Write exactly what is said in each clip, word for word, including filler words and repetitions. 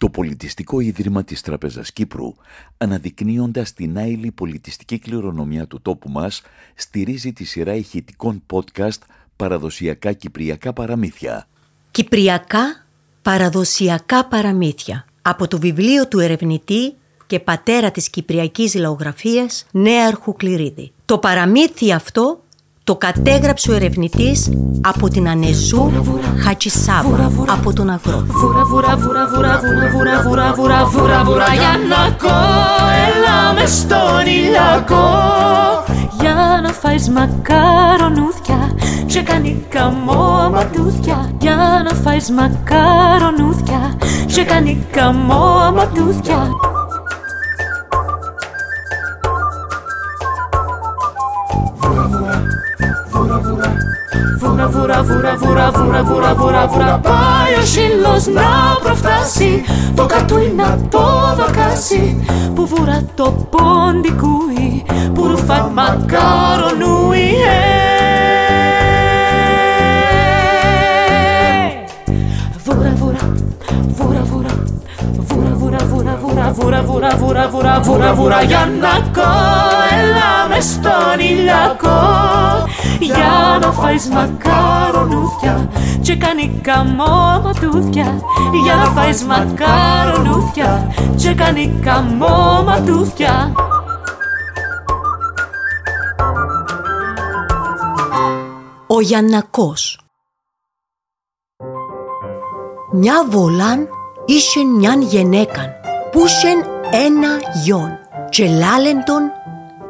Το πολιτιστικό ίδρυμα της Τράπεζας Κύπρου, αναδεικνύοντας την άειλη πολιτιστική κληρονομιά του τόπου μας, στηρίζει τη σειρά ηχητικών podcast «Παραδοσιακά Κυπριακά Παραμύθια». Κυπριακά Παραδοσιακά Παραμύθια, από το βιβλίο του ερευνητή και πατέρα της κυπριακής λαογραφίας Νέαρχου Κληρίδη. Το παραμύθι αυτό το κατέγραψε ο ερευνητής από την Ανεζού Χατζησάββα, από τον Αγρό. Βουρα, βουρα, βουρα, βουρα, βουρα, βουρα, βουρα, βουρα, βουρα, Γιαννακό, έλα μες στον ηλιακό, για να φάεις μακαρονούθια και κανικά μωματούθια, για να φάεις μακαρονούθια και κανικά μωματούθια. Βούρα, βούρα, βούρα, βούρα, βούρα, βούρα, βούρα, βούρα, πάει ο σκύλος να προφτάσει, το κατούι να το δοκάσει, που βούρα το πόντι κούει, που ρουφά μακαρονούει. Βούρα, βούρα, βούρα, βούρα, βούρα, βούρα, βούρα, βούρα, βούρα, βούρα, βούρα, βούρα, βούρα, βούρα, Γιαννακό, έλα μες στον ηλιακό, για να φάεις μακαρονούθια και κανικά μωματούθια, για να φάεις μακαρονούθια και κανικά μωματούθια. Ο Γιαννακός. Μια βολάν ήσεν μιαν γενέκαν που ήσεν ένα γιον και λάλεν τον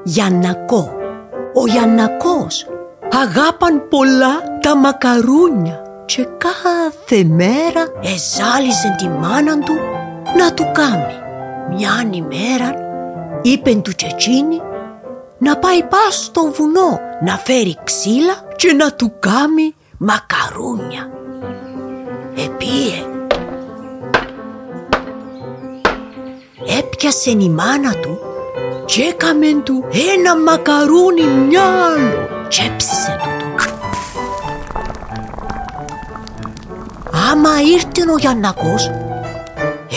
Γιαννακό. Ο Γιαννακός αγάπαν πολλά τα μακαρούνια και κάθε μέρα εζάλιζεν τη μάνα του να του κάμει. Μιαν ημέρα είπεν του τσετσίνη να πάει πας στον βουνό να φέρει ξύλα και να του κάμει μακαρούνια. Επίε, έπιασεν η μάνα του και έκαμεν του ένα μακαρούνι μυάλο και έψισε του το. Άμα ήρθε ο Γιαννακός,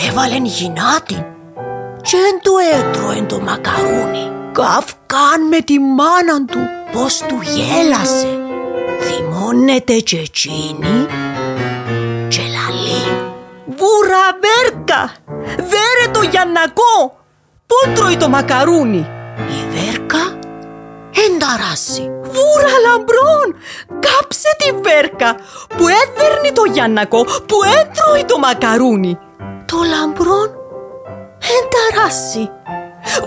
έβαλεν γυνάτη και εν το έτρωεν το μακαρούνι. Καυκάν με τη μάνα του πως του γέλασε. Θυμώνεται και εκείνη και λαλεί, βούρα βέρκα, δέρε το Γιαννακό, πού τρώει το μακαρούνι. Η βέρκα ενταράσει, βούρα λαμπρόν, κάψε τη βέρκα που έδερνει το Γιαννακό, που έτρωει το μακαρούνι. Το λαμπρόν ενταράσει,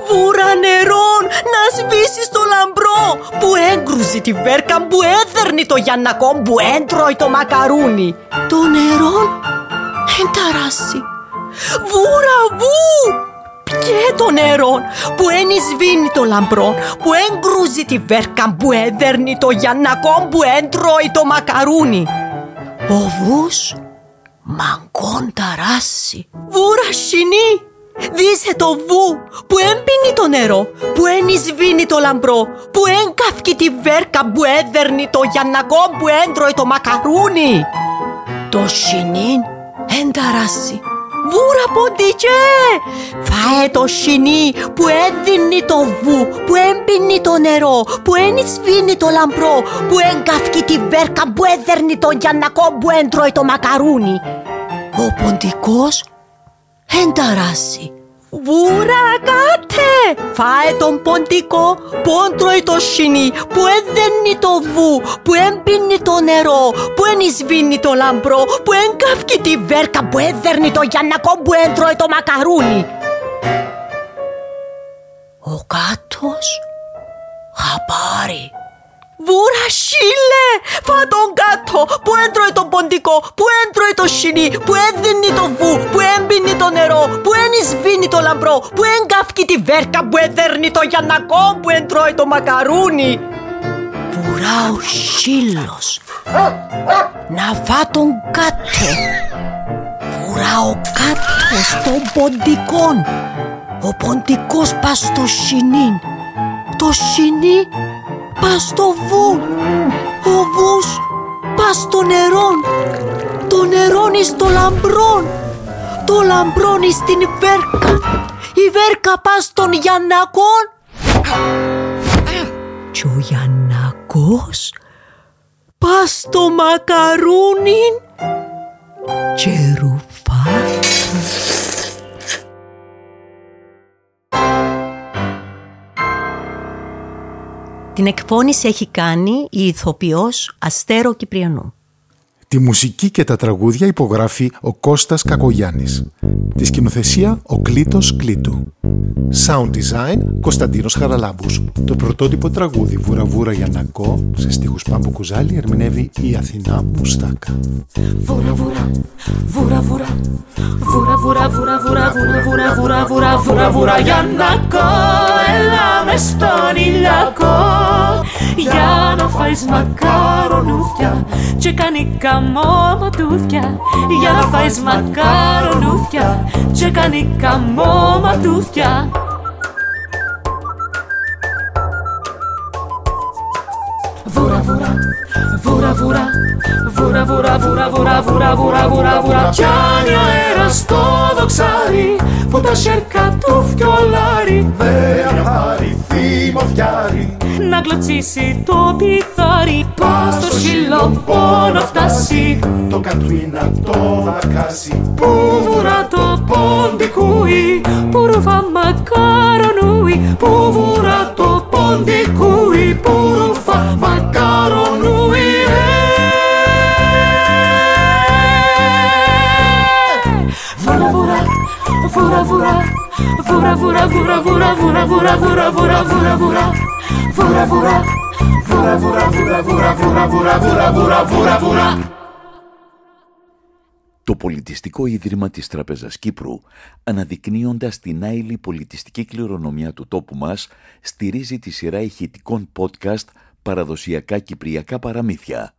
βούρα νερόν, να σβήσεις το λαμπρό που έγκρουζει τη βέρκα, που έδερνει το Γιαννακό, που έτρωει το μακαρούνι. Το νερόν ενταράσει, βούρα βού, και το νερό που ενισβήνει το λαμπρό, που εγκρούζει τη βέρκα, που έδερνει το Γιαννακό, που έντρωει το μακαρούνι. Ο βούς μαγκόν ταράσει, βούρα σινή, δίσε το βού που έμπινει το νερό, που ενισβήνει το λαμπρό, που εγκαύκει τη βέρκα, που έδερνει το Γιαννακό, που έντρωει το μακαρούνι. Το σινή ενταράσει, βούρα ποντικέ, φάε το σινί που έδινει το βου, που έμπινει το νερό, που ένισβήνει το λαμπρό, που εγκαυκεί τη βέρκα, που έδερνει τον Γιαννακό, που έντρωει το μακαρούνι. Ο ποντικός ενταράσει, βούρα κάτε, φάε τον ποντικό που έντρωει το σινί, που έδινει το βου, που έμπινει το νερό, που ενισβήνει το λαμπρό, που εγκαύκει τη βέρκα, που έδερνει το Γιαννακό, που έντρωει το μακαρούνι. Ο κάτος χαπάρει, βούρα σύλλε, φά τον κάτω που έντρωει το ποντικό, που έντρωει το σινί, που έδινει το βου, που έμπινει το νερό, που ενισβήνει το λαμπρό, που εγκαύκει τη βέρκα, που έδερνει το Γιαννακό, που έντρωει το μακαρούνι. Βουρά ο σύλλος, να φά τον κάτω. Βουρά ο κάτος των ποντικών, ο ποντικός πας στο σινί, το σινί πας στο βου, ο βους πας στο νερόν, το νερόν εις το λαμπρόν, το λαμπρώνει στην Βέρκα. Η Βέρκα πας στον Γιαννακό. Και ο Γιαννακός πας στο μακαρούνι και ρουφά. Την εκφώνηση έχει κάνει η ηθοποιός Αστέρο Κυπριανού. Τη μουσική και τα τραγούδια υπογράφει ο Κώστας Κακογιάννης. Τη σκηνοθεσία ο Κλήτος Κλήτου. Sound design Κωνσταντίνος Χαραλάμπους. Το πρωτότυπο τραγούδι Βουρα Βουρα Γιαννακό σε στίχους Πάμπου Κουζάλη ερμηνεύει η Αθηνά Μουστάκα. Βουρα βουρα, βουρα βουρα, βουρα βουρα βουρα βουρα βουρα βουρα βουρα βουρα βουρα Γιαννακό, έλα μες στον ηλιακό για να φάεις μακαρονούδια και κανικά μωματούδια, για να φάεις μακαρονούδια και κανικά μωματούδια. Βουρα βουρα, βουρα βουρα, βουρα βουρα βουρα βουρα βουρα βουρα βουρα βουρα. Πιάνει αέρα στο δοξάρι που τα σέρκα του φιολάρι. Δε απάρει θυμωδιάρι να κλωτσίσει το πιθάρι. Πώς το χειλοπό να φτάσει το κατουί να το βακάσει. Πού βουρά το ποντικούι, που ρουφά μακαρονούι. Πού βουρά το ποντικούι, που ρουφά μακαρονούι. Βουρα βουρα, βουρα βουρα, βουρα βουρα βουρα βουρα βουρα βουρα βουρα βουρα βουρα βουρα. Βουρα βουρα, βουρα βουρα βουρα βουρα βουρα βουρα βουρα βουρα βουρα. Το Πολιτιστικό Ίδρυμα της Τράπεζας Κύπρου, αναδεικνύοντας την άειλη πολιτιστική κληρονομιά του τόπου μας, στηρίζει τη σειρά ηχητικών podcast «Παραδοσιακά Κυπριακά Παραμύθια».